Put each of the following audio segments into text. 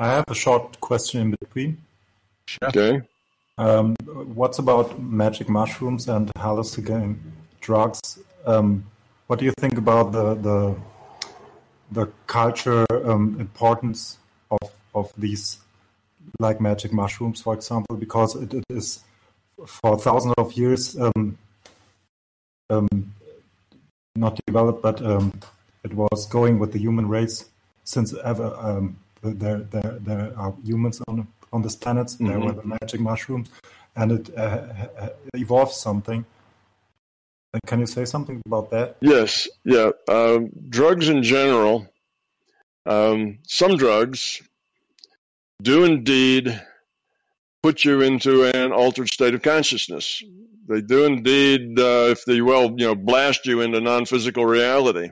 I have a short question in between. Sure. Okay. What's about magic mushrooms and hallucinogen drugs? What do you think about the culture importance of these, like magic mushrooms, for example, because it is for thousands of years not developed, but it was going with the human race since ever. There are humans on this planet. Mm-hmm. There were the magic mushrooms, and it evolved something. Can you say something about that? Yes. Yeah. Drugs in general, some drugs do indeed put you into an altered state of consciousness. They do indeed, if they blast you into non-physical reality.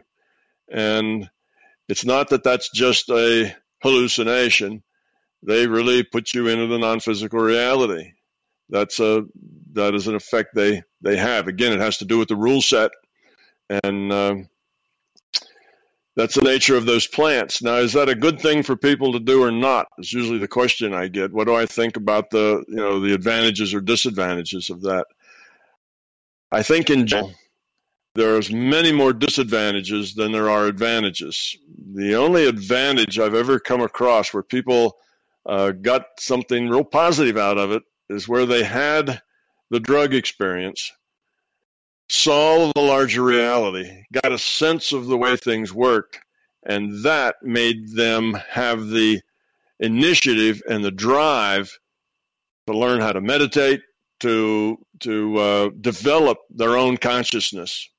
And it's not that that's just a hallucination. They really put you into the non-physical reality. That is an effect they have. Again, it has to do with the rule set, and that's the nature of those plants. Now, is that a good thing for people to do or not? Is usually the question I get. What do I think about the advantages or disadvantages of that? I think in general, there's many more disadvantages than there are advantages. The only advantage I've ever come across where people got something real positive out of it is where they had the drug experience, saw the larger reality, got a sense of the way things worked, and that made them have the initiative and the drive to learn how to meditate, to develop their own consciousness.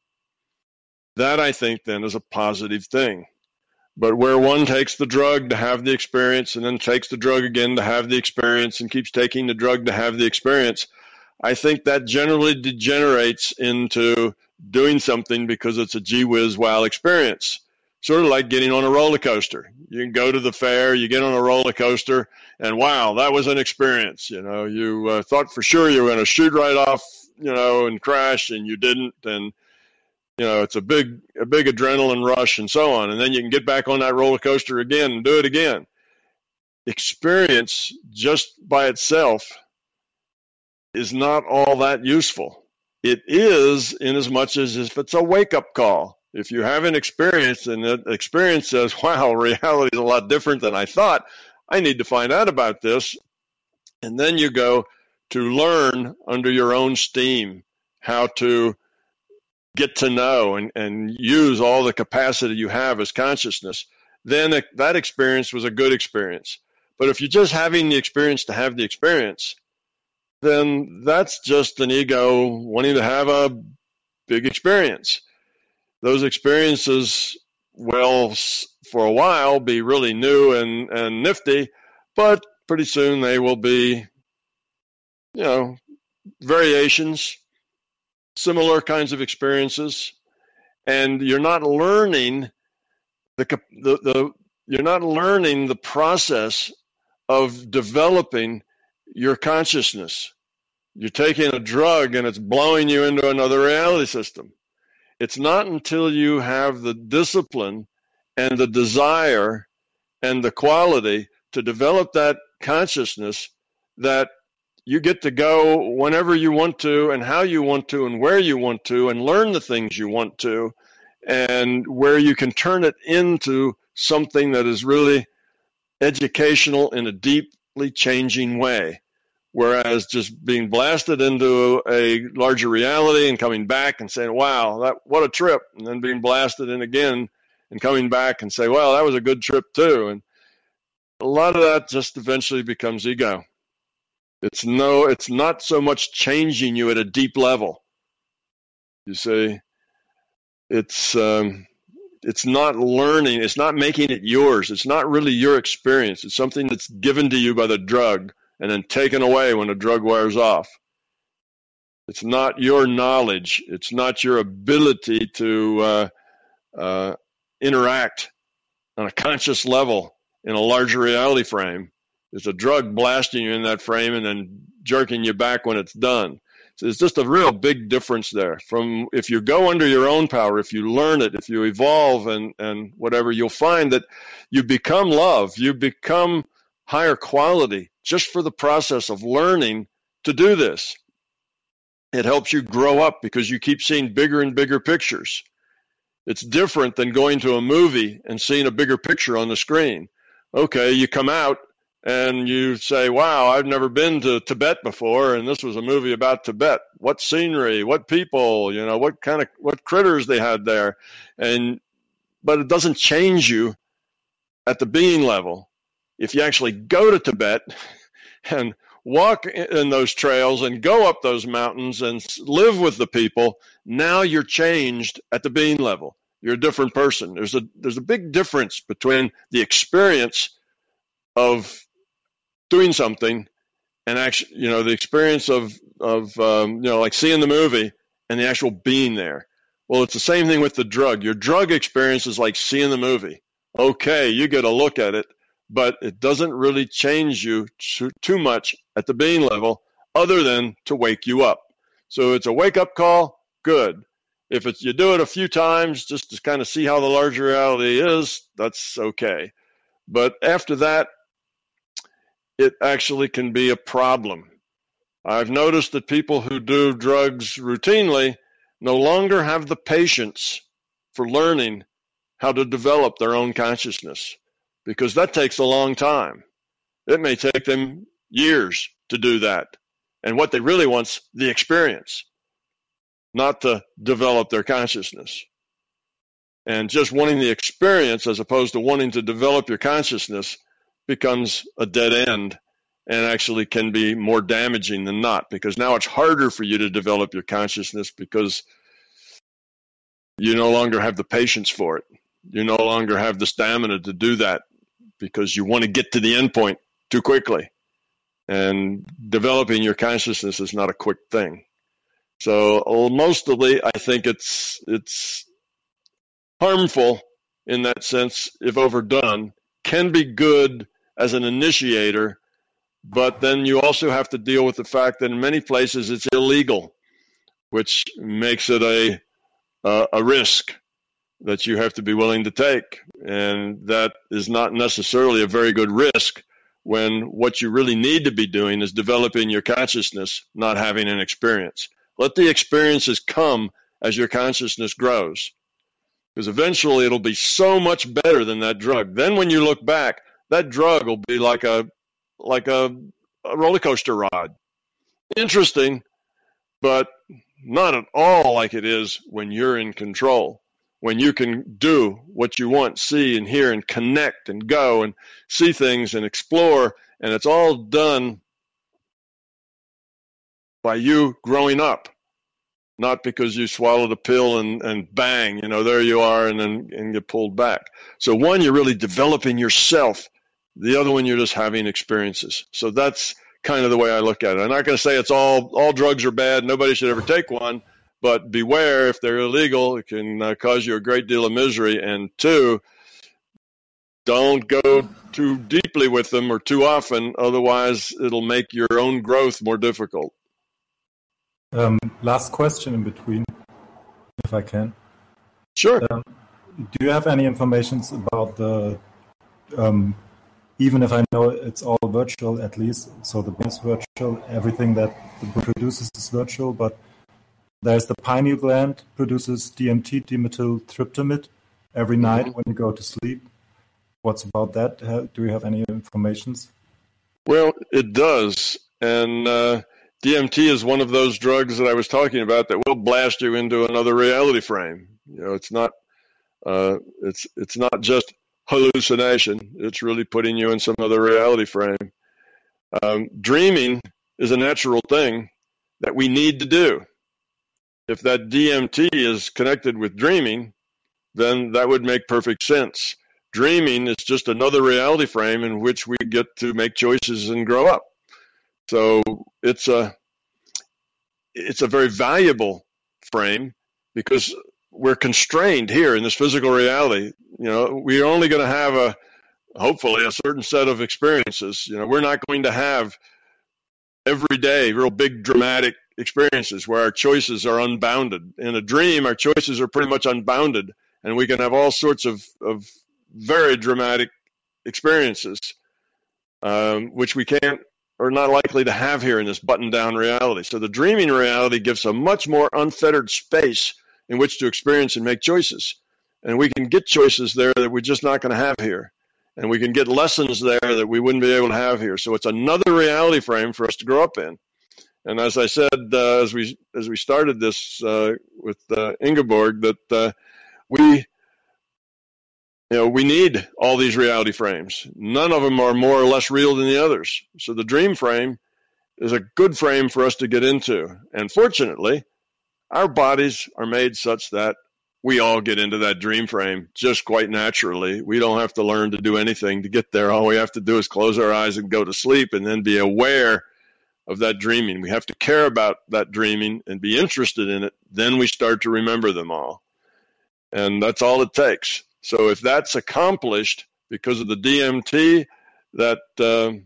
That, I think, then is a positive thing. But where one takes the drug to have the experience and then takes the drug again to have the experience and keeps taking the drug to have the experience, I think that generally degenerates into doing something because it's a gee whiz wow experience. Sort of like getting on a roller coaster. You can go to the fair, you get on a roller coaster, and wow, that was an experience. You thought for sure you were going to shoot right off, and crash, and you didn't, and it's a big adrenaline rush and so on. And then you can get back on that roller coaster again and do it again. Experience just by itself is not all that useful. It is in as much as if it's a wake-up call. If you have an experience and the experience says, wow, reality is a lot different than I thought. I need to find out about this. And then you go to learn under your own steam how to get to know and use all the capacity you have as consciousness, then that experience was a good experience. But if you're just having the experience to have the experience, then that's just an ego wanting to have a big experience. Those experiences will, for a while, be really new and nifty, but pretty soon they will be, variations, similar kinds of experiences, and you're not learning the process of developing your consciousness. You're taking a drug and it's blowing you into another reality system. It's not until you have the discipline and the desire and the quality to develop that consciousness that you get to go whenever you want to and how you want to and where you want to and learn the things you want to and where you can turn it into something that is really educational in a deeply changing way. Whereas just being blasted into a larger reality and coming back and saying, wow, what a trip. And then being blasted in again and coming back and say, well, that was a good trip too. And a lot of that just eventually becomes ego. It's not so much changing you at a deep level. You see, it's not learning. It's not making it yours. It's not really your experience. It's something that's given to you by the drug and then taken away when the drug wears off. It's not your knowledge. It's not your ability to interact on a conscious level in a larger reality frame. It's a drug blasting you in that frame and then jerking you back when it's done. So there's just a real big difference there. From if you go under your own power, if you learn it, if you evolve and whatever, you'll find that you become love. You become higher quality just for the process of learning to do this. It helps you grow up because you keep seeing bigger and bigger pictures. It's different than going to a movie and seeing a bigger picture on the screen. Okay, you come out and you say, wow, I've never been to Tibet before, and this was a movie about Tibet. What scenery, what people, you know, what critters they had there. But it doesn't change you at the being level. If you actually go to Tibet and walk in those trails and go up those mountains and live with the people, now you're changed at the being level. You're a different person. There's a big difference between the experience of doing something and actually, you know, the experience of like seeing the movie and the actual being there. Well, it's the same thing with the drug. Your drug experience is like seeing the movie. Okay, you get a look at it, but it doesn't really change you too much at the being level other than to wake you up. So it's a wake-up call, good. If it's you do it a few times just to kind of see how the larger reality is, that's okay. But after that, it actually can be a problem. I've noticed that people who do drugs routinely no longer have the patience for learning how to develop their own consciousness, because that takes a long time. It may take them years to do that. And what they really want's the experience, not to develop their consciousness. And just wanting the experience as opposed to wanting to develop your consciousness becomes a dead end and actually can be more damaging than not, because now it's harder for you to develop your consciousness because you no longer have the patience for it. You no longer have the stamina to do that because you want to get to the end point too quickly. And developing your consciousness is not a quick thing. So mostly I think it's harmful in that sense if overdone. Can be good as an initiator, but then you also have to deal with the fact that in many places it's illegal, which makes it a risk that you have to be willing to take. And that is not necessarily a very good risk when what you really need to be doing is developing your consciousness, not having an experience. Let the experiences come as your consciousness grows, because eventually it'll be so much better than that drug. Then when you look back, that drug will be like a roller coaster ride. Interesting, but not at all like it is when you're in control, when you can do what you want, see and hear and connect and go and see things and explore. And it's all done by you growing up, not because you swallowed a pill and bang, you know, there you are and then and get pulled back. So one, you're really developing yourself. The other one, you're just having experiences. So that's kind of the way I look at it. I'm not going to say it's all drugs are bad. Nobody should ever take one, but beware if they're illegal, it can cause you a great deal of misery. And two, don't go too deeply with them or too often. Otherwise it'll make your own growth more difficult. Last question in between, if I can. Sure. Do you have any information about the, even if I know it's all virtual at least, so the brain is virtual, everything that the brain produces is virtual, but there's the pineal gland produces DMT, dimethyltryptamine, every night when you go to sleep. What's about that? Do you have any information? Well, it does. And DMT is one of those drugs that I was talking about that will blast you into another reality frame. You know, it's not just hallucination. It's really putting you in some other reality frame. Dreaming is a natural thing that we need to do. If that DMT is connected with dreaming, then that would make perfect sense. Dreaming is just another reality frame in which we get to make choices and grow up. So it's a very valuable frame because we're constrained here in this physical reality. You know, we're only going to have hopefully a certain set of experiences. You know, we're not going to have every day real big dramatic experiences where our choices are unbounded. In a dream, our choices are pretty much unbounded, and we can have all sorts of very dramatic experiences. which we can't, or not likely to have here in this button-down reality. So the dreaming reality gives a much more unfettered space in which to experience and make choices. And we can get choices there that we're just not going to have here. And we can get lessons there that we wouldn't be able to have here. So it's another reality frame for us to grow up in. And as I said, as we started this with Ingeborg, that we need all these reality frames. None of them are more or less real than the others. So the dream frame is a good frame for us to get into. And fortunately, our bodies are made such that we all get into that dream frame just quite naturally. We don't have to learn to do anything to get there. All we have to do is close our eyes and go to sleep and then be aware of that dreaming. We have to care about that dreaming and be interested in it. Then we start to remember them all. And that's all it takes. So if that's accomplished because of the DMT that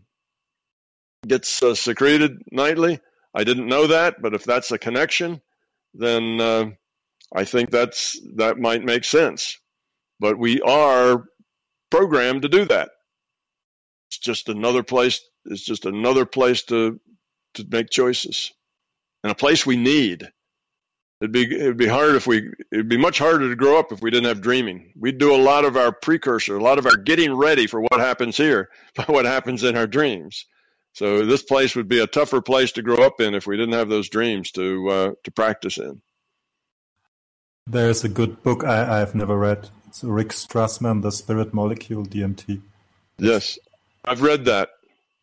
gets secreted nightly, I didn't know that, but if that's a connection, then I think that might make sense. But we are programmed to do that. It's just another place. It's just another place to make choices, and a place we need. It'd be much harder to grow up if we didn't have dreaming. We'd do a lot of our precursor, a lot of our getting ready for what happens here, by what happens in our dreams. So this place would be a tougher place to grow up in if we didn't have those dreams to practice in. There's a good book I've never read. It's Rick Strassman, The Spirit Molecule, DMT. Yes, I've read that.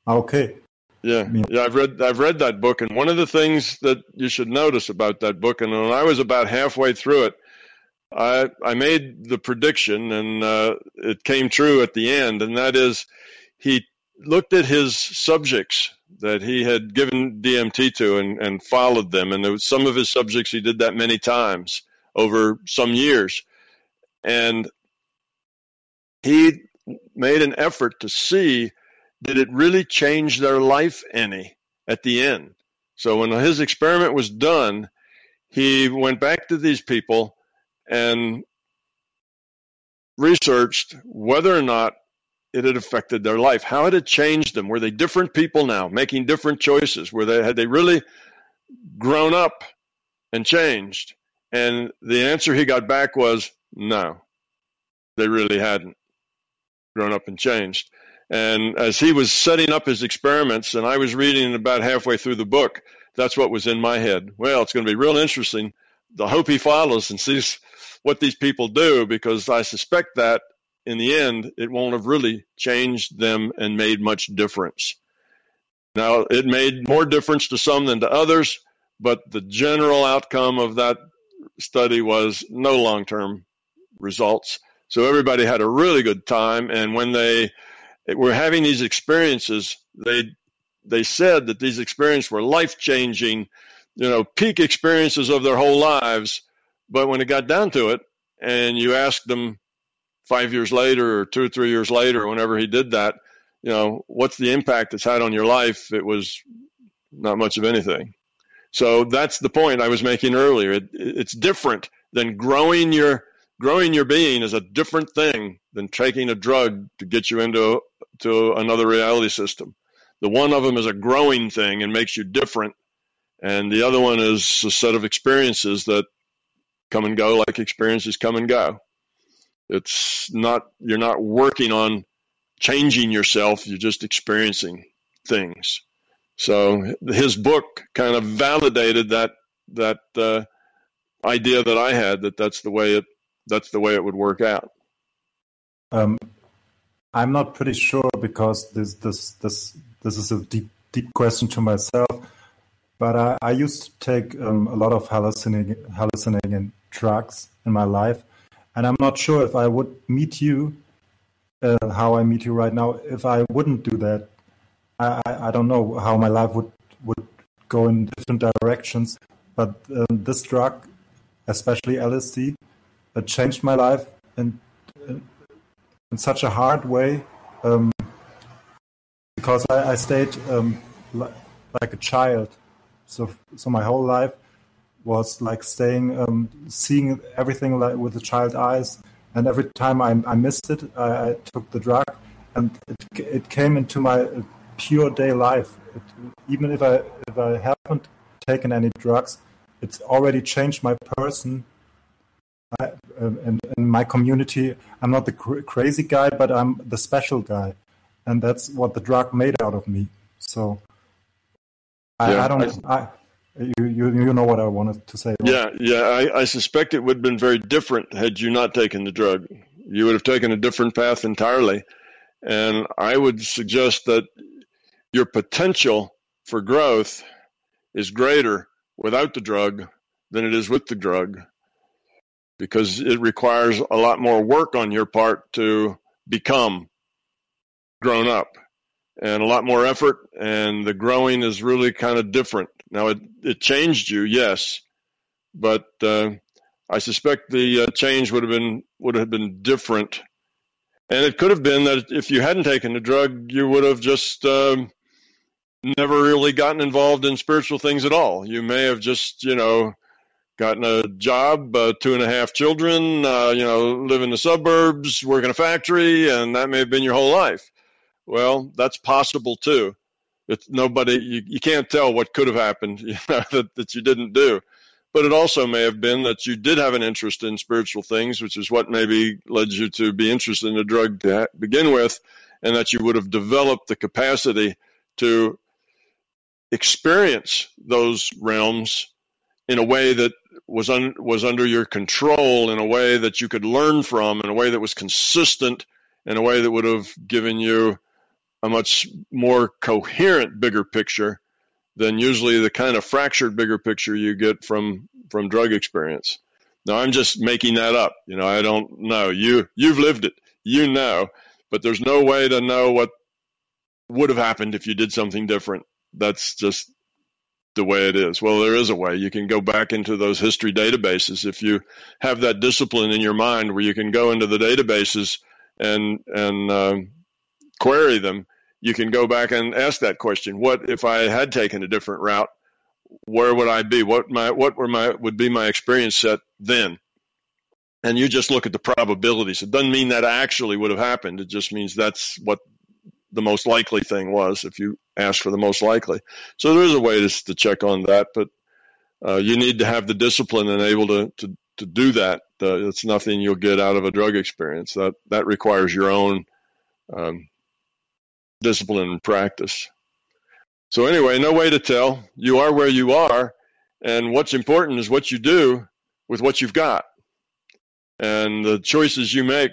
Okay. Yeah, I've read that book, and one of the things that you should notice about that book, and when I was about halfway through it, I made the prediction, and it came true at the end, and that is, he looked at his subjects that he had given DMT to and followed them, and there was some of his subjects he did that many times over some years, and he made an effort to see, did it really change their life any at the end? So when his experiment was done, he went back to these people and researched whether or not it had affected their life. How had it changed them? Were they different people now, making different choices? Had they really grown up and changed? And the answer he got back was, no, they really hadn't grown up and changed. And as he was setting up his experiments, and I was reading about halfway through the book, that's what was in my head. Well, it's going to be real interesting. I hope he follows and sees what these people do, because I suspect that in the end, it won't have really changed them and made much difference. Now, it made more difference to some than to others, but the general outcome of that study was no long-term results. So everybody had a really good time, and when they were having these experiences, they said that these experiences were life-changing, peak experiences of their whole lives. But when it got down to it, and you asked them 5 years later or 2 or 3 years later, whenever he did that, what's the impact it's had on your life? It was not much of anything. So that's the point I was making earlier. It's different than growing your being is a different thing than taking a drug to get you into another reality system. The one of them is a growing thing and makes you different. And the other one is a set of experiences that come and go, like experiences come and go. You're not working on changing yourself. You're just experiencing things. So his book kind of validated that idea that I had, that's the way it would work out. I'm not pretty sure, because this is a deep question to myself. But I used to take a lot of hallucinating drugs in my life, and I'm not sure if I would meet you, how I meet you right now, if I wouldn't do that. I don't know how my life would go in different directions. But this drug, especially LSD, it changed my life in such a hard way, because I stayed like a child. So my whole life was like staying, seeing everything like with the child eyes. And every time I missed it, I took the drug, and it came into my pure day life. Even if I haven't taken any drugs, it's already changed my person and my community. I'm not the crazy guy, but I'm the special guy, and that's what the drug made out of me. So you know what I wanted to say. I suspect it would have been very different had you not taken the drug. You would have taken a different path entirely. And I would suggest that your potential for growth is greater without the drug than it is with the drug, because it requires a lot more work on your part to become grown up, and a lot more effort, and the growing is really kind of different. Now, it changed you, yes, but I suspect the change would have been different. And it could have been that if you hadn't taken the drug, you would have just never really gotten involved in spiritual things at all. You may have just, gotten a job, 2.5 children, live in the suburbs, work in a factory, and that may have been your whole life. Well, that's possible too. It's nobody, you can't tell what could have happened that you didn't do. But it also may have been that you did have an interest in spiritual things, which is what maybe led you to be interested in the drug to begin with, and that you would have developed the capacity to experience those realms in a way that was under your control, in a way that you could learn from, in a way that was consistent, in a way that would have given you a much more coherent, bigger picture than usually the kind of fractured bigger picture you get from drug experience. Now, I'm just making that up. I don't know. You've lived it, but there's no way to know what would have happened if you did something different. That's just the way it is. Well, there is a way. You can go back into those history databases. If you have that discipline in your mind where you can go into the databases and query them, you can go back and ask that question: what if I had taken a different route? Where would I be? What would be my experience set then? And you just look at the probabilities. It doesn't mean that actually would have happened. It just means that's what the most likely thing was, if you ask for the most likely. So there is a way to check on that, but you need to have the discipline and able to do that. It's nothing you'll get out of a drug experience. That requires your own discipline and practice. So anyway, no way to tell. You are where you are, and what's important is what you do with what you've got. And the choices you make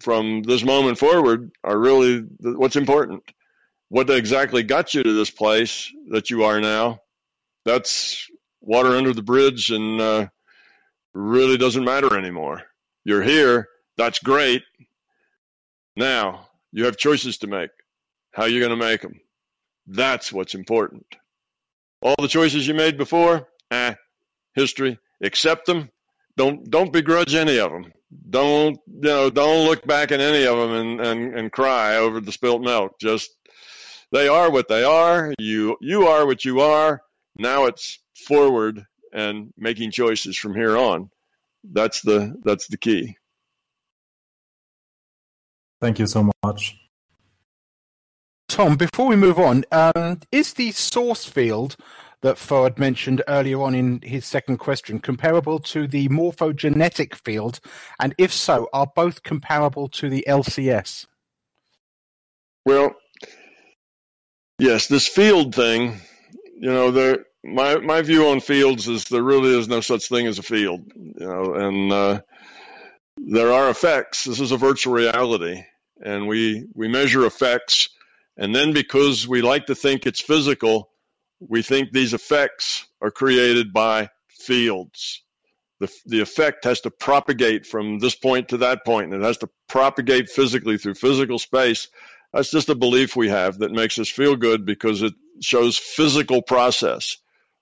from this moment forward are really what's important. What exactly got you to this place that you are now, that's water under the bridge and really doesn't matter anymore. You're here. That's great. Now you have choices to make. How you're going to make them. That's what's important. All the choices you made before, history. Accept them. Don't begrudge any of them. Don't look back at any of them and cry over the spilt milk. Just, they are what they are. You are what you are. Now it's forward and making choices from here on. That's the key. Thank you so much. Tom, before we move on, is the source field that Fouad mentioned earlier on in his second question comparable to the morphogenetic field? And if so, are both comparable to the LCS? Well, yes, this field thing, my view on fields is there really is no such thing as a field, and there are effects. This is a virtual reality, and we measure effects. And then because we like to think it's physical, we think these effects are created by fields. The effect has to propagate from this point to that point, and it has to propagate physically through physical space. That's just a belief we have that makes us feel good because it shows physical process,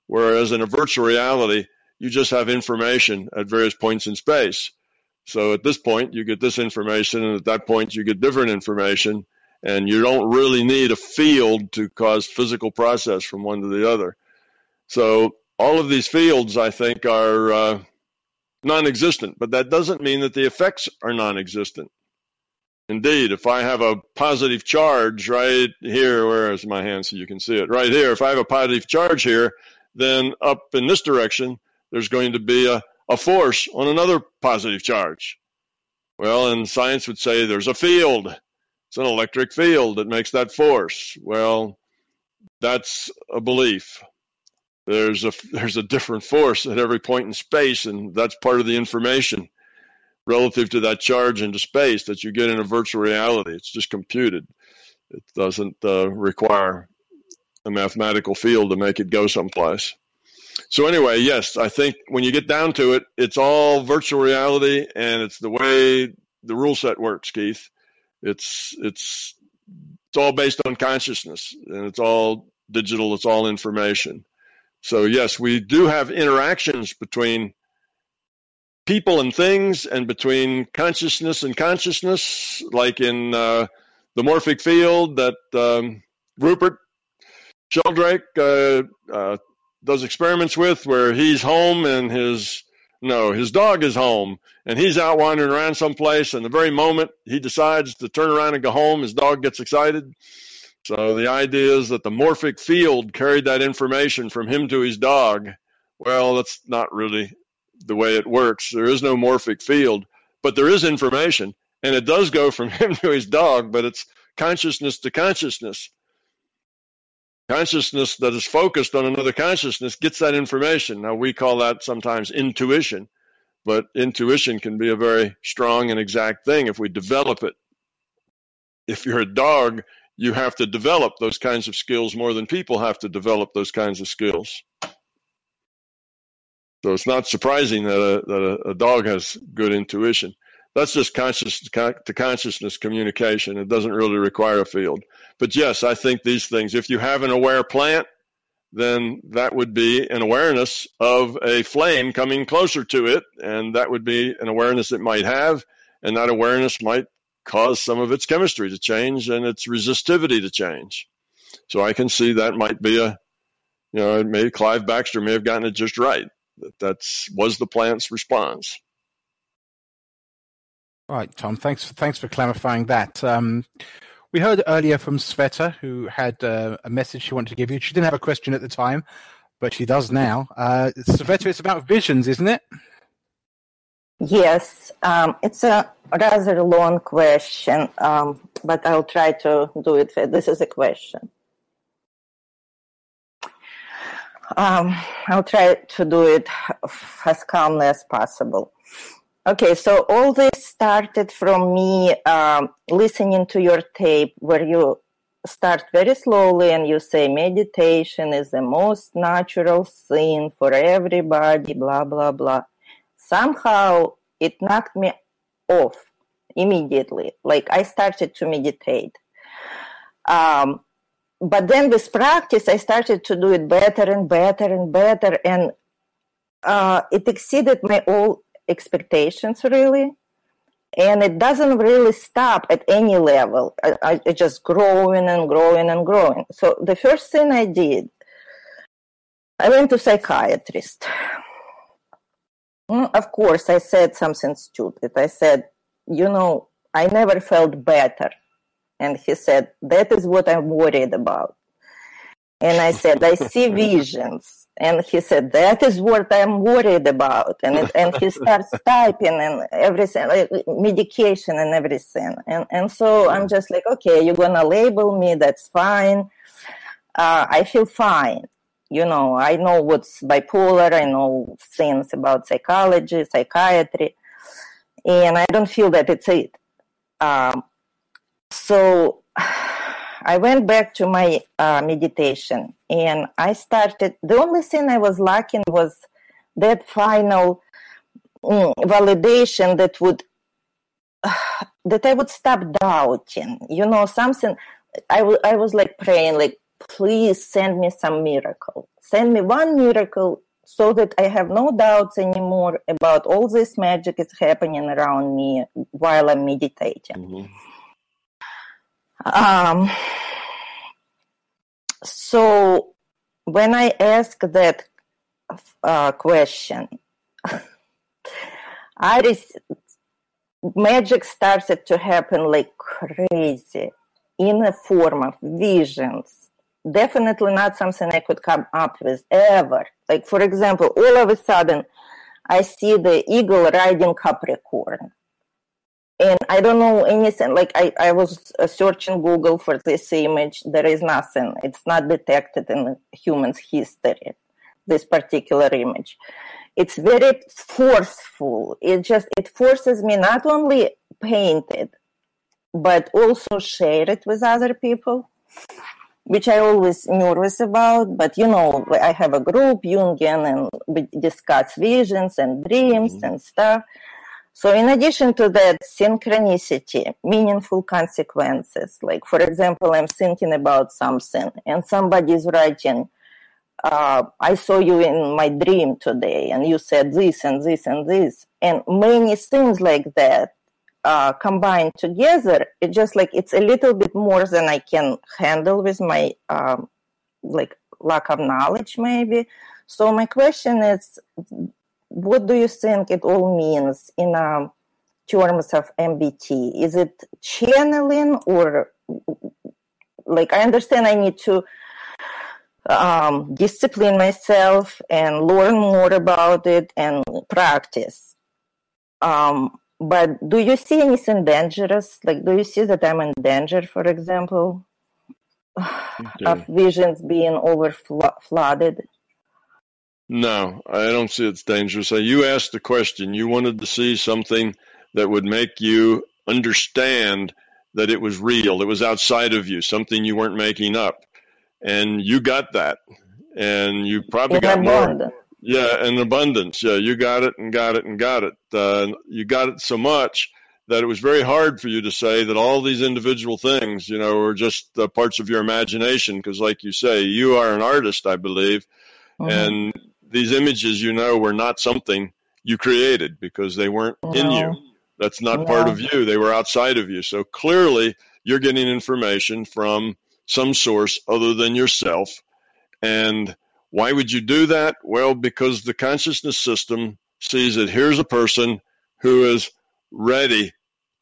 whereas in a virtual reality, you just have information at various points in space. So at this point, you get this information, and at that point, you get different information. And you don't really need a field to cause physical process from one to the other. So all of these fields, I think, are non-existent. But that doesn't mean that the effects are non-existent. Indeed, if I have a positive charge right here, where is my hand so you can see it? Right here. If I have a positive charge here, then up in this direction, there's going to be a force on another positive charge. Well, and science would say there's a field. It's an electric field that makes that force. Well, that's a belief. There's a different force at every point in space, and that's part of the information relative to that charge into space that you get in a virtual reality. It's just computed. It doesn't require a mathematical field to make it go someplace. So anyway, yes, I think when you get down to it, it's all virtual reality, and it's the way the rule set works, Keith. It's all based on consciousness, and it's all digital. It's all information. So yes, we do have interactions between people and things, and between consciousness and consciousness, like in the morphic field that Rupert Sheldrake does experiments with, where he's home and his dog is home, and he's out wandering around someplace, and the very moment he decides to turn around and go home, his dog gets excited. So the idea is that the morphic field carried that information from him to his dog. Well, that's not really the way it works. There is no morphic field, but there is information, and it does go from him to his dog, but it's consciousness to consciousness. Consciousness that is focused on another consciousness gets that information. Now, we call that sometimes intuition, but intuition can be a very strong and exact thing if we develop it. If you're a dog, you have to develop those kinds of skills more than people have to develop those kinds of skills. So it's not surprising that a dog has good intuition. That's just conscious to consciousness communication. It doesn't really require a field. But yes, I think these things, if you have an aware plant, then that would be an awareness of a flame coming closer to it, and that would be an awareness it might have, and that awareness might cause some of its chemistry to change and its resistivity to change. So I can see that might be maybe Clive Baxter may have gotten it just right. That was the plant's response. All right, Tom, thanks for clarifying that. We heard earlier from Sveta, who had a message she wanted to give you. She didn't have a question at the time, but she does now. Sveta, it's about visions, isn't it? Yes, it's a rather long question, but I'll try to do it. This is a question. I'll try to do it as calmly as possible. Okay, so all this started from me listening to your tape, where you start very slowly and you say meditation is the most natural thing for everybody, blah, blah, blah. Somehow it knocked me off immediately. Like, I started to meditate. But then with practice, I started to do it better and better and better. And it exceeded my all expectations, really, and it doesn't really stop at any level. It's just growing and growing and growing. So the first thing I did, I went to psychiatrist. Of course, I said something stupid. I said, I never felt better. And he said, that is what I'm worried about. And I said, I see visions. And he said, that is what I'm worried about. And he starts typing and everything, like medication and everything. And so I'm just like, okay, you're going to label me. That's fine. I feel fine. I know what's bipolar. I know things about psychology, psychiatry. And I don't feel that it's it. So I went back to my meditation, and I started. The only thing I was lacking was that final validation that would that I would stop doubting. Something. I was like praying, like, please send me some miracle. Send me one miracle so that I have no doubts anymore about all this magic is happening around me while I'm meditating. Mm-hmm. So when I ask that question, I magic started to happen like crazy in the form of visions. Definitely not something I could come up with ever. Like, for example, all of a sudden, I see the eagle riding Capricorn. And I don't know anything. Like, I was searching Google for this image. There is nothing. It's not detected in human's history, this particular image. It's very forceful. It forces me not only paint it, but also share it with other people, which I always nervous about. But, you know, I have a group, Jungian, and we discuss visions and dreams and stuff. So in addition to that, synchronicity, meaningful consequences. Like, for example, I'm thinking about something and somebody's writing, I saw you in my dream today and you said this and this and this. And many things like that combined together, it's just like it's a little bit more than I can handle with my like lack of knowledge maybe. So my question is, what do you think it all means in terms of MBT? Is it channeling or, like, I understand I need to discipline myself and learn more about it and practice. But do you see anything dangerous? Like, do you see that I'm in danger, for example, of visions being flooded? No, I don't see it's dangerous. You asked the question. You wanted to see something that would make you understand that it was real. It was outside of you, something you weren't making up. And you got that. And you probably got more. Yeah, in abundance. Yeah, you got it and got it and got it. You got it so much that it was very hard for you to say that all these individual things, you know, were just parts of your imagination. Because like you say, you are an artist, I believe. Mm-hmm. And these images, you know, were not something you created because they weren't in you. That's not part of you. They were outside of you. So clearly you're getting information from some source other than yourself. And why would you do that? Well, because the consciousness system sees that here's a person who is ready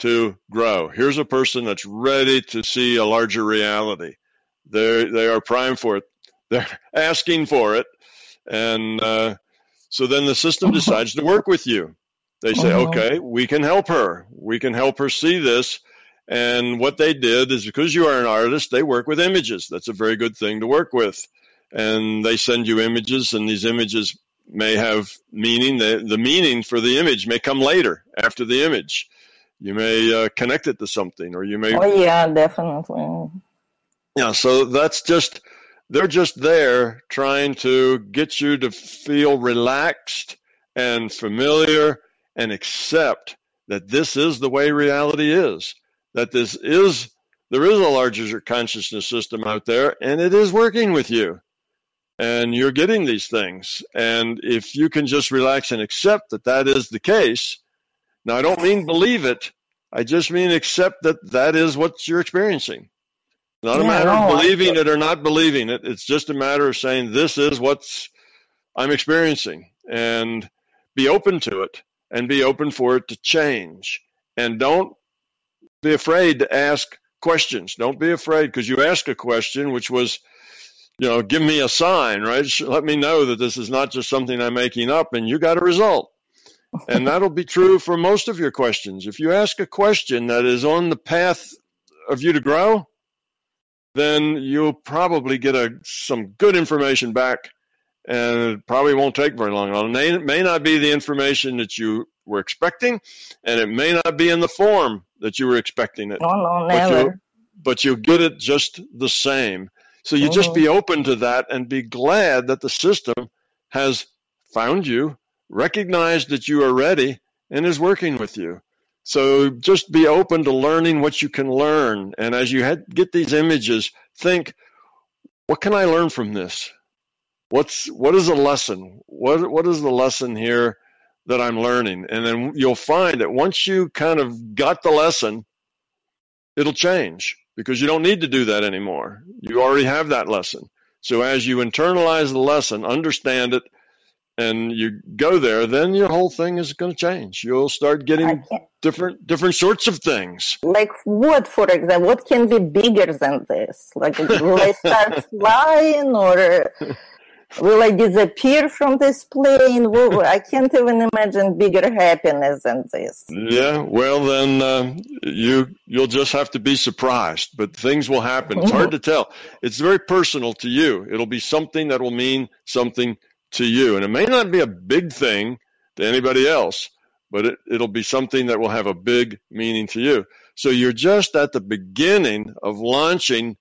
to grow. Here's a person that's ready to see a larger reality. They are primed for it. They're asking for it. And so then the system decides to work with you. They say, okay, we can help her. We can help her see this. And what they did is, because you are an artist, they work with images. That's a very good thing to work with. And they send you images, and these images may have meaning. The meaning for the image may come later, after the image. You may connect it to something, or you may... Oh, yeah, definitely. Yeah, so that's just... They're just there trying to get you to feel relaxed and familiar and accept that this is the way reality is, that there is a larger consciousness system out there, and it is working with you, and you're getting these things. And if you can just relax and accept that that is the case, now I don't mean believe it, I just mean accept that that is what you're experiencing. Not a matter of believing it or not believing it. It's just a matter of saying, this is what I'm experiencing, and be open to it and be open for it to change. And don't be afraid to ask questions. Don't be afraid, because you asked a question, which was, you know, give me a sign, right? Let me know that this is not just something I'm making up, and you got a result. And that'll be true for most of your questions. If you ask a question that is on the path of you to grow, then you'll probably get some good information back, and it probably won't take very long. It may not be the information that you were expecting, and it may not be in the form that you were expecting it. No, never. But you'll get it just the same. So you just be open to that and be glad that the system has found you, recognized that you are ready, and is working with you. So just be open to learning what you can learn. And as you get these images, think, what can I learn from this? What is the lesson? What is the lesson here that I'm learning? And then you'll find that once you kind of got the lesson, it'll change, because you don't need to do that anymore. You already have that lesson. So as you internalize the lesson, understand it, and you go there, then your whole thing is going to change. You'll start getting different sorts of things. Like what, for example? What can be bigger than this? Like, will I start flying, or will I disappear from this plane? Well, I can't even imagine bigger happiness than this. Yeah, well, then you'll just have to be surprised. But things will happen. It's hard to tell. It's very personal to you. It'll be something that will mean something to you. And it may not be a big thing to anybody else, but it'll be something that will have a big meaning to you. So you're just at the beginning of launching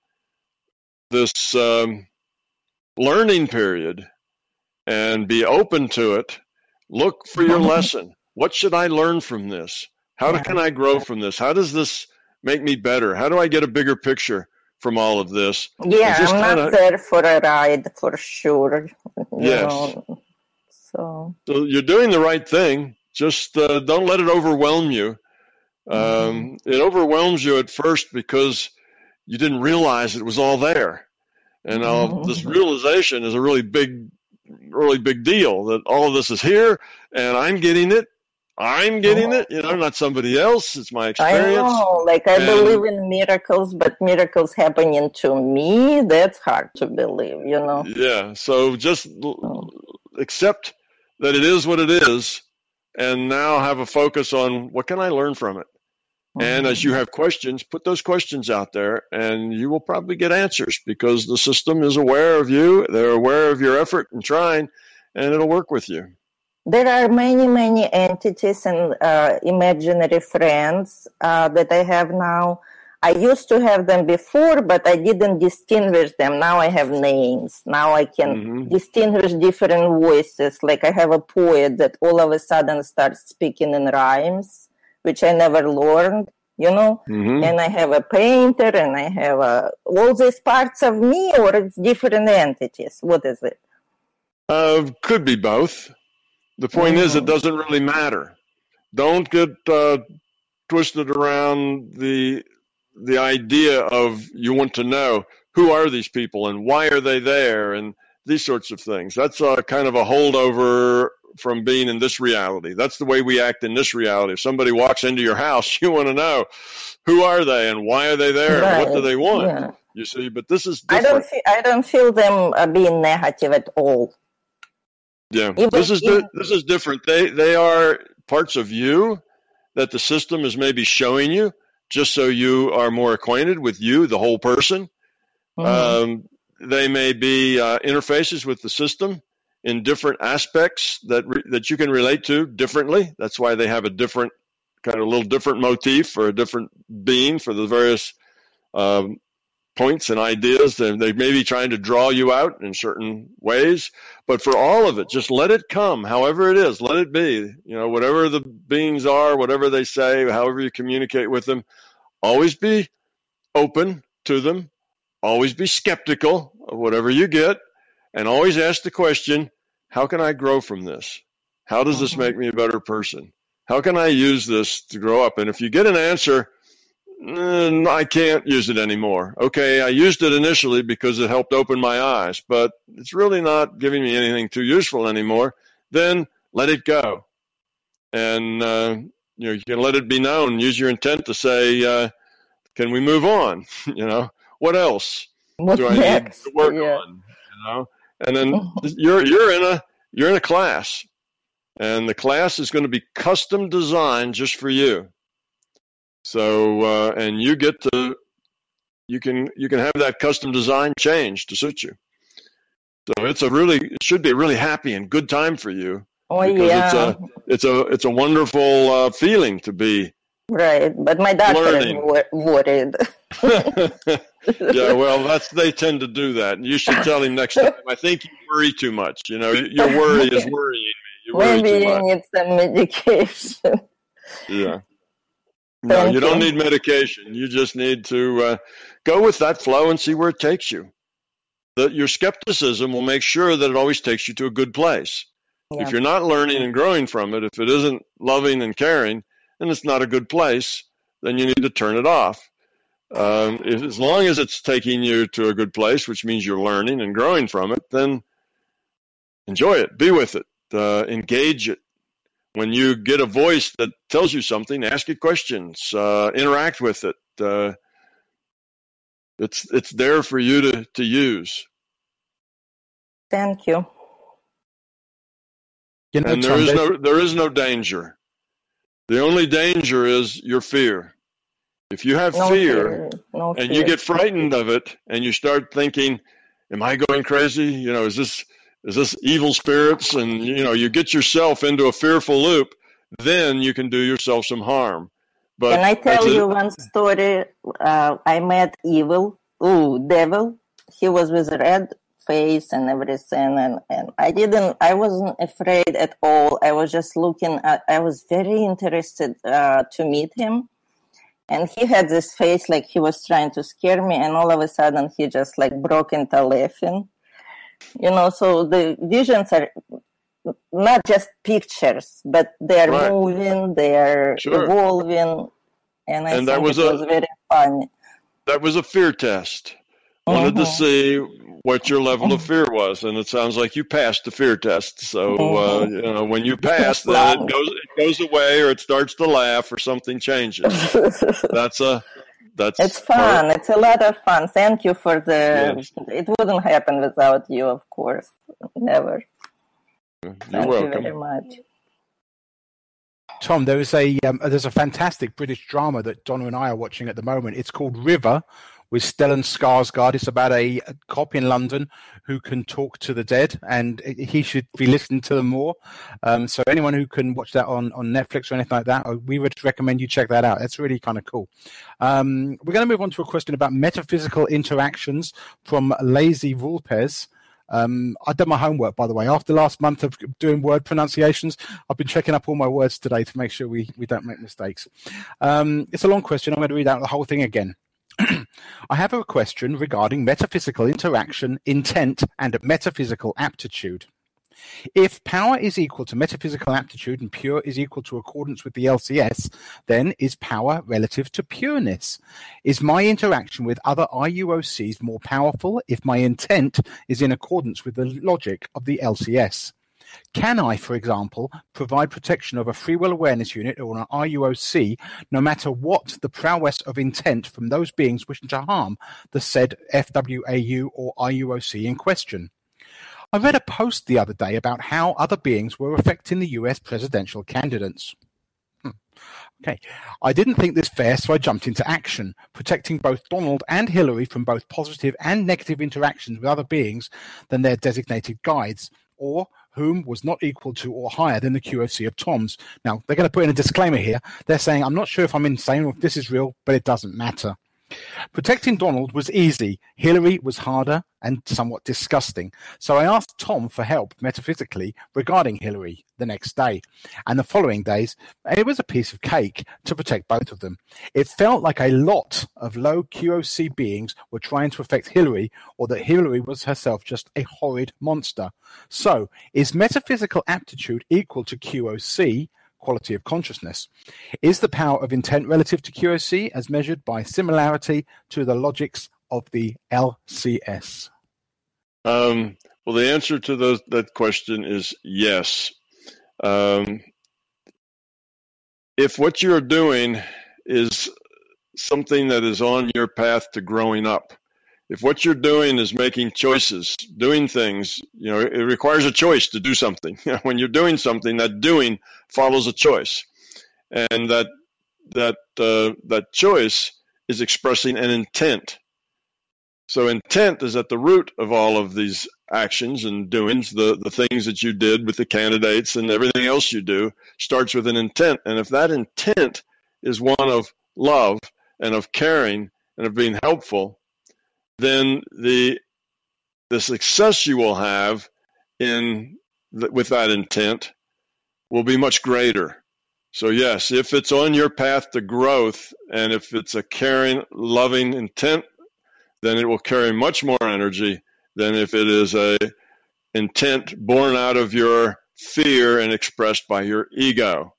this learning period, and be open to it. Look for your lesson. What should I learn from this? How can I grow from this? How does this make me better? How do I get a bigger picture from all of this? Yeah, I'm not there for a ride, for sure. Yes. So you're doing the right thing. Just don't let it overwhelm you. It overwhelms you at first because you didn't realize it was all there. And this realization is a really big deal, that all of this is here and I'm getting it. I'm getting it, you know, not somebody else. It's my experience. I know, like I believe in miracles, but miracles happening to me, that's hard to believe, you know. Yeah, so just accept that it is what it is, and now have a focus on what can I learn from it. And as you have questions, put those questions out there, and you will probably get answers because the system is aware of you. They're aware of your effort and trying, and it'll work with you. There are many, many entities and imaginary friends that I have now. I used to have them before, but I didn't distinguish them. Now I have names. Now I can distinguish different voices. Like I have a poet that all of a sudden starts speaking in rhymes, which I never learned, you know, and I have a painter, and I have all these parts of me, or it's different entities. What is it? Could be both. The point is, it doesn't really matter. Don't get twisted around the idea of you want to know who are these people and why are they there and these sorts of things. That's kind of a holdover from being in this reality. That's the way we act in this reality. If somebody walks into your house, you want to know who are they and why are they there and what do they want. Yeah. You see, but this is different. I don't feel them being negative at all. Yeah, this is different. They are parts of you that the system is maybe showing you just so you are more acquainted with you, the whole person. They may be interfaces with the system in different aspects that you can relate to differently. That's why they have a different, kind of a little different motif or a different beam for the various points and ideas. They may be trying to draw you out in certain ways, but for all of it, just let it come, however it is, let it be. You know, whatever the beings are, whatever they say, however you communicate with them, always be open to them, always be skeptical of whatever you get, and always ask the question, how can I grow from this? How does this make me a better person? How can I use this to grow up? And if you get an answer, I can't use it anymore. Okay, I used it initially because it helped open my eyes, but it's really not giving me anything too useful anymore. Then let it go. And you can let it be known. Use your intent to say, can we move on? You know, what else do I need to work on? You know? And then you're in a class, and the class is going to be custom designed just for you. So and you get to you can have that custom design changed to suit you. So it should be a really happy and good time for you. Oh yeah, it's a wonderful feeling to be. Right, but my doctor is worried. Yeah, well, they tend to do that. You should tell him next time. I think you worry too much. You know, your worry is worrying me. You worry maybe you need some medication. Yeah. No, you don't need medication. You just need to go with that flow and see where it takes you. Your skepticism will make sure that it always takes you to a good place. Yeah. If you're not learning and growing from it, if it isn't loving and caring, and it's not a good place, then you need to turn it off. As long as it's taking you to a good place, which means you're learning and growing from it, then enjoy it, be with it, engage it. When you get a voice that tells you something, ask it questions, interact with it. It's there for you to use. Thank you. And there is no danger. The only danger is your fear. If you have fear, you get frightened of it, and you start thinking, "Am I going crazy? You know, is this evil spirits?" And you know, you get yourself into a fearful loop. Then you can do yourself some harm. But can I tell you one story? I met devil. He was with red face and everything, and I wasn't afraid at all. I was just looking at, I was very interested to meet him. And he had this face like he was trying to scare me, and all of a sudden he just like broke into laughing. You know, so the visions are not just pictures, but they're moving, they're evolving, and I think that was very funny. That was a fear test. Wanted to see what your level of fear was, and it sounds like you passed the fear test. So you know, when you pass, then it goes away, or it starts to laugh, or something changes. It's fun. It's a lot of fun. Thank you for the. Yes. It wouldn't happen without you, of course. Never. Thank you very much. Tom, there is there's a fantastic British drama that Donna and I are watching at the moment. It's called River, with Stellan Skarsgård. It's about a cop in London who can talk to the dead, and he should be listening to them more. So anyone who can watch that on Netflix or anything like that, we would recommend you check that out. That's really kind of cool. We're going to move on to a question about metaphysical interactions from Lazy Vulpes. I've done my homework, by the way. After last month of doing word pronunciations, I've been checking up all my words today to make sure we don't make mistakes. It's a long question. I'm going to read out the whole thing again. I have a question regarding metaphysical interaction, intent, and metaphysical aptitude. If power is equal to metaphysical aptitude and pure is equal to accordance with the LCS, then is power relative to pureness? Is my interaction with other IUOCs more powerful if my intent is in accordance with the logic of the LCS? Can I, for example, provide protection of a free will awareness unit or an IUOC, no matter what the prowess of intent from those beings wishing to harm the said FWAU or IUOC in question? I read a post the other day about how other beings were affecting the US presidential candidates. Okay. I didn't think this fair, so I jumped into action, protecting both Donald and Hillary from both positive and negative interactions with other beings than their designated guides, or whom was not equal to or higher than the QOC of Tom's. Now, they're going to put in a disclaimer here. They're saying, I'm not sure if I'm insane or if this is real, but it doesn't matter. Protecting Donald was easy. Hillary was harder and somewhat disgusting. So I asked Tom for help metaphysically regarding Hillary the next day. And the following days, it was a piece of cake to protect both of them. It felt like a lot of low QOC beings were trying to affect Hillary, or that Hillary was herself just a horrid monster. So is metaphysical aptitude equal to QOC? Quality of consciousness. Is the power of intent relative to QOC as measured by similarity to the logics of the LCS? Well, the answer to that question is yes. If what you're doing is something that is on your path to growing up, if what you're doing is making choices, doing things, you know, it requires a choice to do something. When you're doing something, that doing follows a choice, and that choice is expressing an intent. So intent is at the root of all of these actions and doings. The things that you did with the candidates and everything else you do starts with an intent, and if that intent is one of love and of caring and of being helpful, then the success you will have with that intent will be much greater. So yes, if it's on your path to growth, and if it's a caring, loving intent, then it will carry much more energy than if it is a intent born out of your fear and expressed by your ego.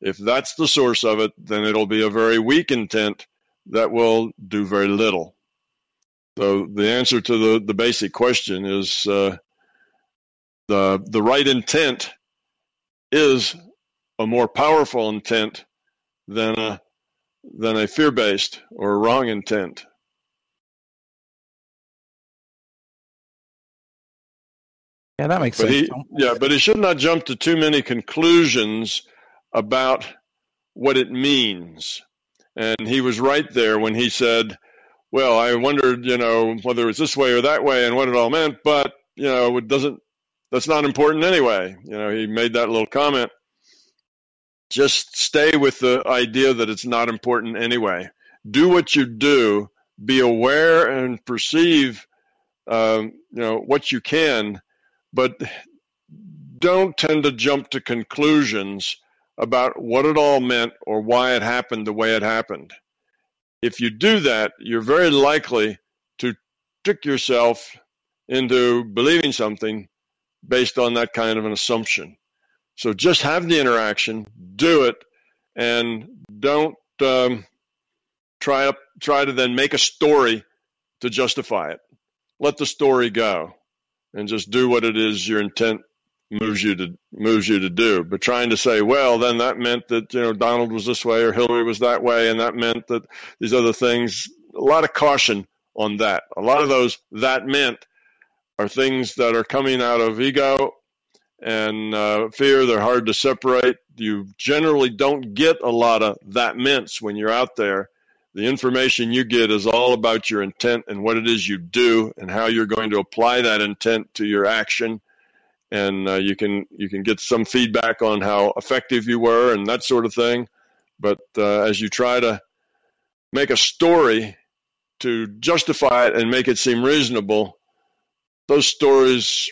If that's the source of it, then it'll be a very weak intent that will do very little. So the answer to the basic question is the right intent is a more powerful intent than a fear-based or wrong intent. Yeah, that makes sense. But he should not jump to too many conclusions about what it means. And he was right there when he said, well, I wondered, whether it's this way or that way and what it all meant, but, that's not important anyway. He made that little comment. Just stay with the idea that it's not important anyway. Do what you do, be aware and perceive, what you can, but don't tend to jump to conclusions about what it all meant or why it happened the way it happened. If you do that, you're very likely to trick yourself into believing something based on that kind of an assumption. So just have the interaction, do it, and don't try to then make a story to justify it. Let the story go. And just do what it is your intent moves you to do. But trying to say, well, then that meant that Donald was this way or Hillary was that way, and that meant that these other things. A lot of caution on that. A lot of those "that meant" are things that are coming out of ego and fear. They're hard to separate. You generally don't get a lot of "that meants" when you're out there. The information you get is all about your intent and what it is you do and how you're going to apply that intent to your action. And you can get some feedback on how effective you were and that sort of thing. But as you try to make a story to justify it and make it seem reasonable, those stories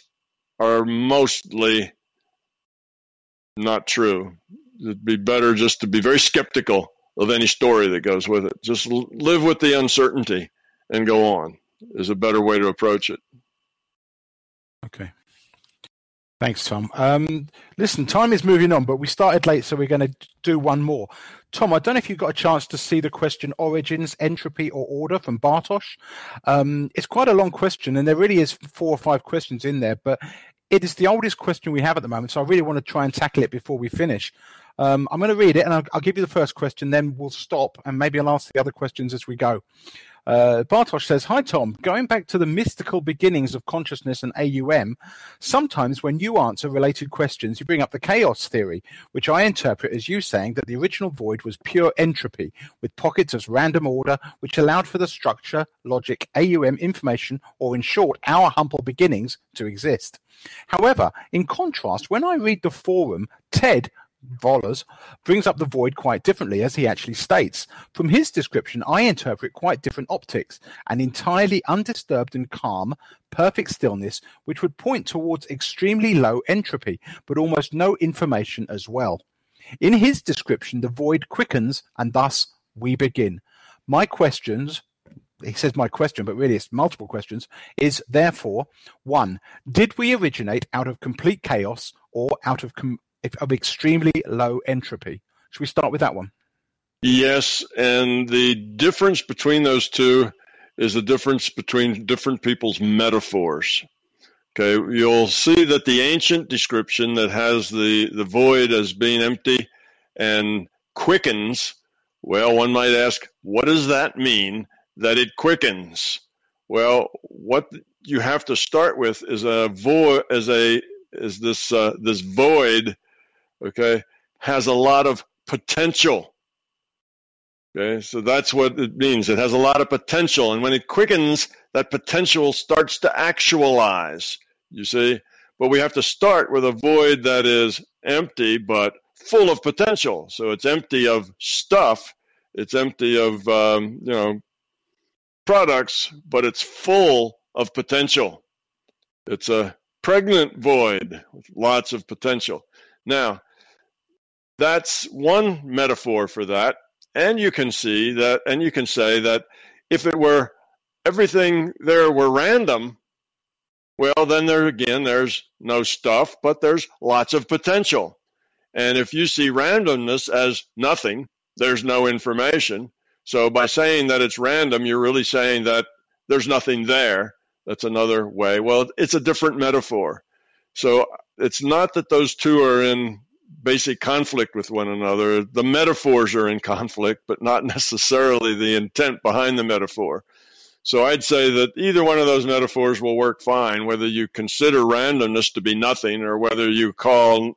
are mostly not true. It'd be better just to be very skeptical of any story that goes with it. Just live with the uncertainty and go on is a better way to approach it. Okay. Thanks, Tom. Listen, time is moving on, but we started late, so we're going to do one more. Tom, I don't know if you got a chance to see the question origins, entropy, or order from Bartosz. It's quite a long question, and there really is 4 or 5 questions in there, but it is the oldest question we have at the moment, so I really want to try and tackle it before we finish. I'm going to read it, and I'll give you the first question, then we'll stop, and maybe I'll ask the other questions as we go. Bartosz says, "Hi, Tom. Going back to the mystical beginnings of consciousness and AUM, sometimes when you answer related questions, you bring up the chaos theory, which I interpret as you saying that the original void was pure entropy, with pockets of random order, which allowed for the structure, logic, AUM information, or in short, our humble beginnings to exist. However, in contrast, when I read the forum, Ted Vollers brings up the void quite differently, as he actually states. From his description, I interpret quite different optics, an entirely undisturbed and calm, perfect stillness, which would point towards extremely low entropy, but almost no information as well. In his description, the void quickens, and thus we begin. My questions..." He says my question, but really it's multiple questions, is therefore, 1, did we originate out of complete chaos or out of extremely low entropy? Should we start with that one? Yes, and the difference between those two is the difference between different people's metaphors. Okay, you'll see that the ancient description that has the void as being empty and quickens, well, one might ask, what does that mean? That it quickens. Well, what you have to start with is this void, okay, has a lot of potential. Okay, so that's what it means. It has a lot of potential, and when it quickens, that potential starts to actualize. You see, but we have to start with a void that is empty but full of potential. So it's empty of stuff. It's empty of products, but it's full of potential. It's a pregnant void with lots of potential. Now, that's one metaphor for that. And you can see that, and you can say that if it were everything there were random, well, then there's no stuff, but there's lots of potential. And if you see randomness as nothing, there's no information. So by saying that it's random, you're really saying that there's nothing there. That's another way. Well, it's a different metaphor. So it's not that those two are in basic conflict with one another. The metaphors are in conflict, but not necessarily the intent behind the metaphor. So I'd say that either one of those metaphors will work fine, whether you consider randomness to be nothing or whether you call,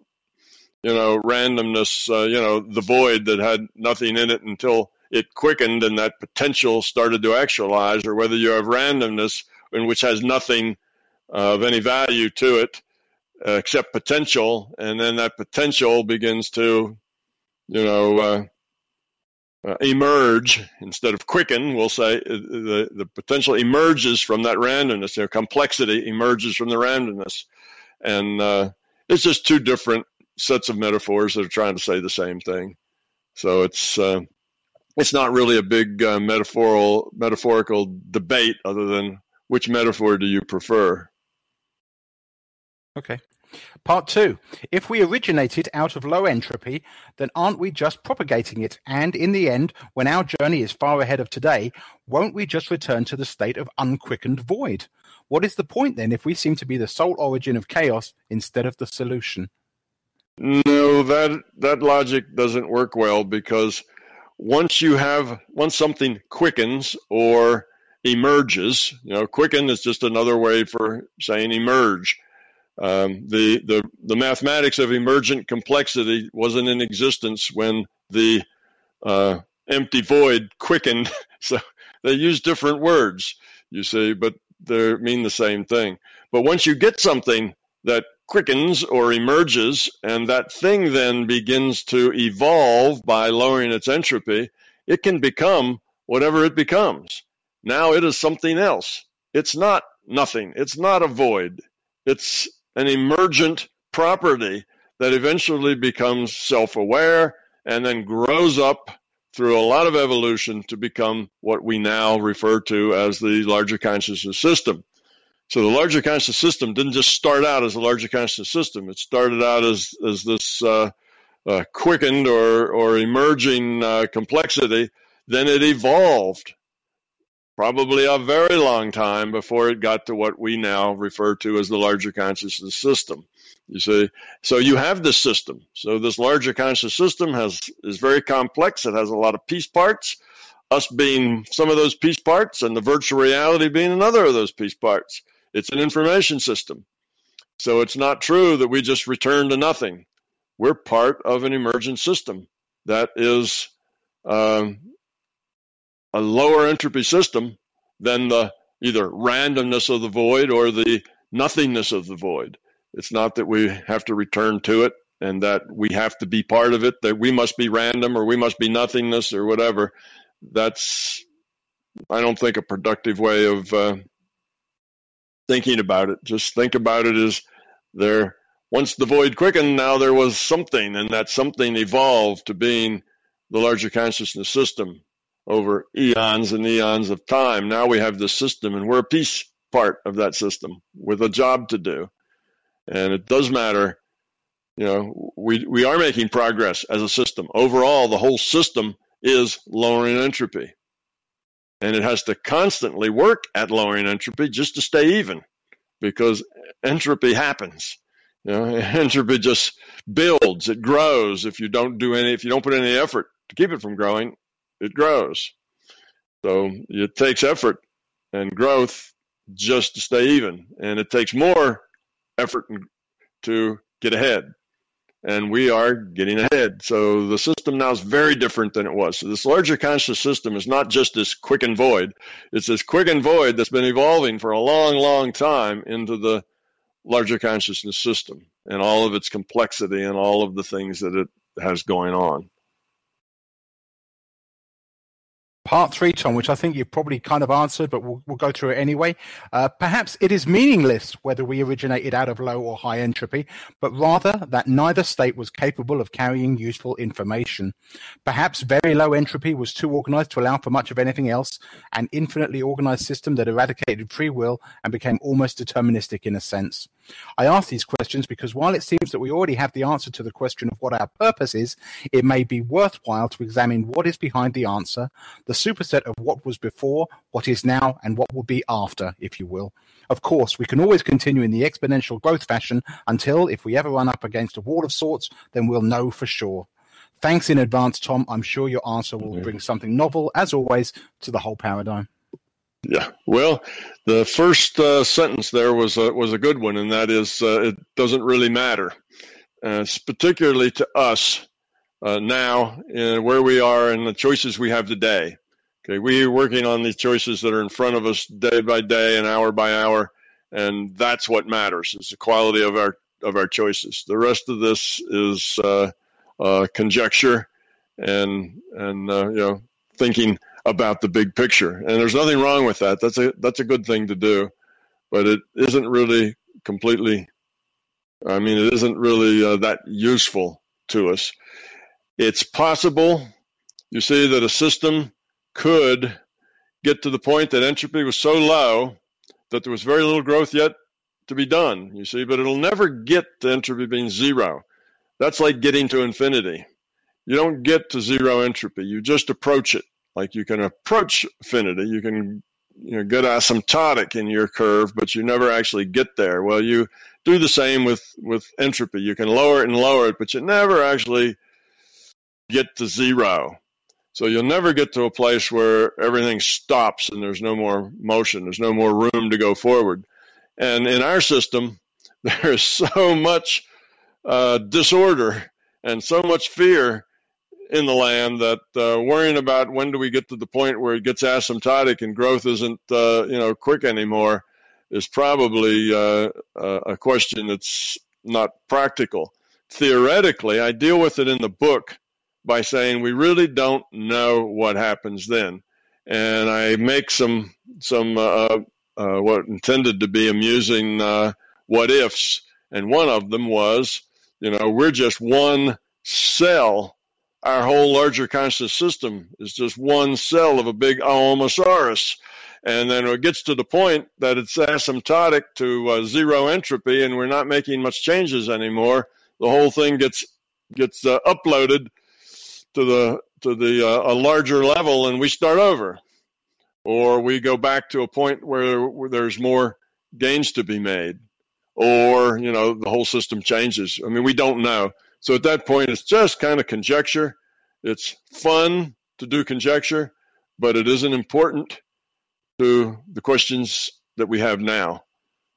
randomness, the void that had nothing in it until it quickened and that potential started to actualize, or whether you have randomness in which has nothing of any value to it except potential, and then that potential begins to, emerge instead of quicken. We'll say the potential emerges from that randomness. Complexity emerges from the randomness, and it's just two different sets of metaphors that are trying to say the same thing. So it's not really a big metaphorical debate, other than which metaphor do you prefer. Okay. Part 2. If we originated out of low entropy, then aren't we just propagating it? And in the end, when our journey is far ahead of today, won't we just return to the state of unquickened void? What is the point then if we seem to be the sole origin of chaos instead of the solution? No, that logic doesn't work well, because once something quickens or emerges, quicken is just another way for saying emerge. The mathematics of emergent complexity wasn't in existence when the empty void quickened. So they use different words, you see, but they mean the same thing. But once you get something that quickens or emerges, and that thing then begins to evolve by lowering its entropy, it can become whatever it becomes. Now it is something else. It's not nothing. It's not a void. It's an emergent property that eventually becomes self-aware and then grows up through a lot of evolution to become what we now refer to as the larger consciousness system. So the larger consciousness system didn't just start out as a larger consciousness system. It started out as this quickened or emerging complexity. Then it evolved, probably a very long time before it got to what we now refer to as the larger consciousness system, you see. So you have this system. So this larger consciousness system is very complex. It has a lot of piece parts, us being some of those piece parts and the virtual reality being another of those piece parts. It's an information system. So it's not true that we just return to nothing. We're part of an emergent system that is a lower entropy system than the either randomness of the void or the nothingness of the void. It's not that we have to return to it and that we have to be part of it, that we must be random or we must be nothingness or whatever. That's, I don't think, a productive way of thinking about it. Just think about it as once the void quickened, now there was something, and that something evolved to being the larger consciousness system over eons and eons of time. Now we have this system, and we're a piece part of that system with a job to do. And it does matter, we are making progress as a system. Overall, the whole system is lowering entropy. And it has to constantly work at lowering entropy just to stay even, because entropy happens. Entropy just builds, it grows. If you don't put any effort to keep it from growing, it grows. So it takes effort and growth just to stay even. And it takes more effort to get ahead. And we are getting ahead. So the system now is very different than it was. So this larger conscious system is not just this quickened void. It's this quickened void that's been evolving for a long, long time into the larger consciousness system and all of its complexity and all of the things that it has going on. Part 3, Tom, which I think you've probably kind of answered, but we'll go through it anyway. Perhaps it is meaningless whether we originated out of low or high entropy, but rather that neither state was capable of carrying useful information. Perhaps very low entropy was too organized to allow for much of anything else, an infinitely organized system that eradicated free will and became almost deterministic in a sense. I ask these questions because while it seems that we already have the answer to the question of what our purpose is, it may be worthwhile to examine what is behind the answer, the superset of what was before, what is now, and what will be after, if you will. Of course, we can always continue in the exponential growth fashion until, if we ever run up against a wall of sorts, then we'll know for sure. Thanks in advance, Tom. I'm sure your answer will bring something novel, as always, to the whole paradigm. Yeah. Well, the first sentence there was a good one, and that is it doesn't really matter, particularly to us now where we are and the choices we have today. Okay, we're working on the choices that are in front of us day by day and hour by hour, and that's what matters. It's the quality of our choices. The rest of this is conjecture and thinking about the big picture. And there's nothing wrong with that. That's a good thing to do, but it isn't really completely, it isn't really that useful to us. It's possible, you see, that a system could get to the point that entropy was so low that there was very little growth yet to be done, you see, but it'll never get to entropy being zero. That's like getting to infinity. You don't get to zero entropy. You just approach it. Like you can approach infinity. You can get asymptotic in your curve, but you never actually get there. Well, you do the same with entropy. You can lower it and lower it, but you never actually get to zero. So you'll never get to a place where everything stops and there's no more motion. There's no more room to go forward. And in our system, there's so much disorder and so much fear in the land that worrying about when do we get to the point where it gets asymptotic and growth isn't quick anymore is probably a question that's not practical. Theoretically, I deal with it in the book by saying we really don't know what happens then, and I make some what intended to be amusing what ifs, and one of them was we're just one cell. Our whole larger conscious system is just one cell of a big Allosaurus. And then it gets to the point that it's asymptotic to zero entropy and we're not making much changes anymore. The whole thing gets uploaded to a larger level and we start over. Or we go back to a point where there's more gains to be made. Or, the whole system changes. We don't know. So at that point, it's just kind of conjecture. It's fun to do conjecture, but it isn't important to the questions that we have now.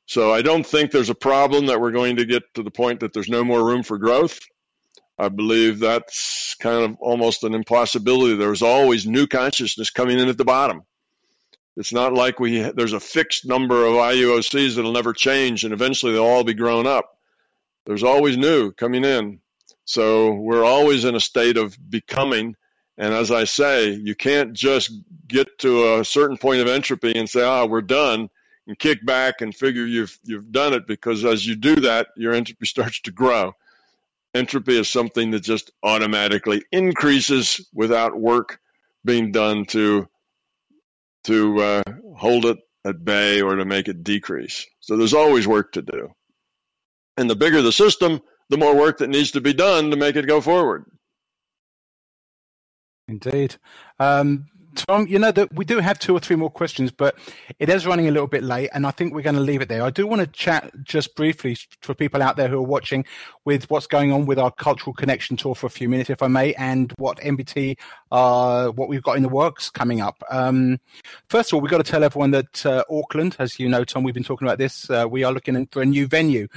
So I don't think there's a problem that we're going to get to the point that there's no more room for growth. I believe that's kind of almost an impossibility. There's always new consciousness coming in at the bottom. It's not like there's a fixed number of IUOCs that'll never change, and eventually they'll all be grown up. There's always new coming in. So we're always in a state of becoming. And as I say, you can't just get to a certain point of entropy and say, we're done, and kick back and figure you've done it, because as you do that, your entropy starts to grow. Entropy is something that just automatically increases without work being done to hold it at bay or to make it decrease. So there's always work to do. And the bigger the system, the more work that needs to be done to make it go forward. Indeed. Tom, that we do have two or three more questions, but it is running a little bit late, and I think we're going to leave it there. I do want to chat just briefly for people out there who are watching with what's going on with our cultural connection tour for a few minutes, if I may, and what MBT, what we've got in the works coming up. First of all, we've got to tell everyone that Auckland, as you know, Tom, we've been talking about this, we are looking for a new venue.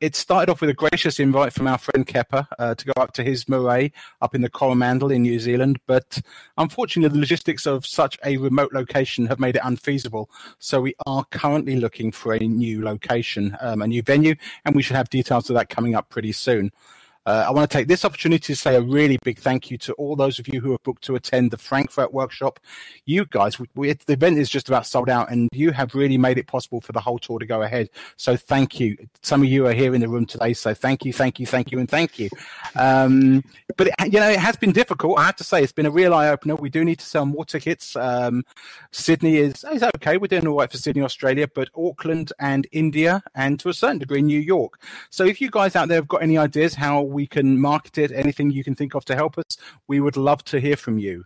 It started off with a gracious invite from our friend Kepa to go up to his marae up in the Coromandel in New Zealand, but unfortunately the logistics of such a remote location have made it unfeasible. So we are currently looking for a new location, a new venue, and we should have details of that coming up pretty soon. I want to take this opportunity to say a really big thank you to all those of you who have booked to attend the Frankfurt workshop. You guys, the event is just about sold out, and you have really made it possible for the whole tour to go ahead. So thank you. Some of you are here in the room today, so thank you, thank you, thank you, and thank you. But it has been difficult. I have to say, it's been a real eye-opener. We do need to sell more tickets. Sydney is okay. We're doing all right for Sydney, Australia, but Auckland and India, and to a certain degree, New York. So if you guys out there have got any ideas how we can market it, anything you can think of to help us, we would love to hear from you.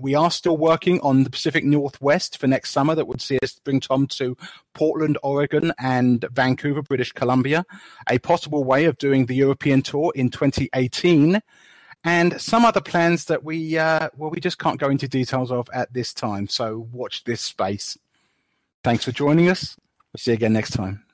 We are still working on the Pacific Northwest for next summer. That would see us bring Tom to Portland, Oregon, and Vancouver, British Columbia. A possible way of doing the European tour in 2018. And some other plans that we just can't go into details of at this time. So watch this space. Thanks for joining us. We'll see you again next time.